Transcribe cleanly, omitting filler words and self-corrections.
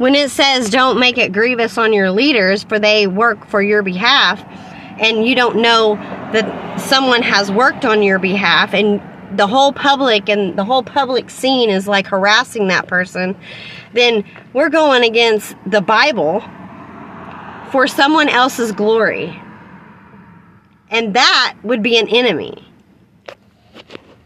when it says don't make it grievous on your leaders, for they work for your behalf, and you don't know that someone has worked on your behalf, and the whole public and the whole public scene is like harassing that person, then we're going against the Bible for someone else's glory. And that would be an enemy.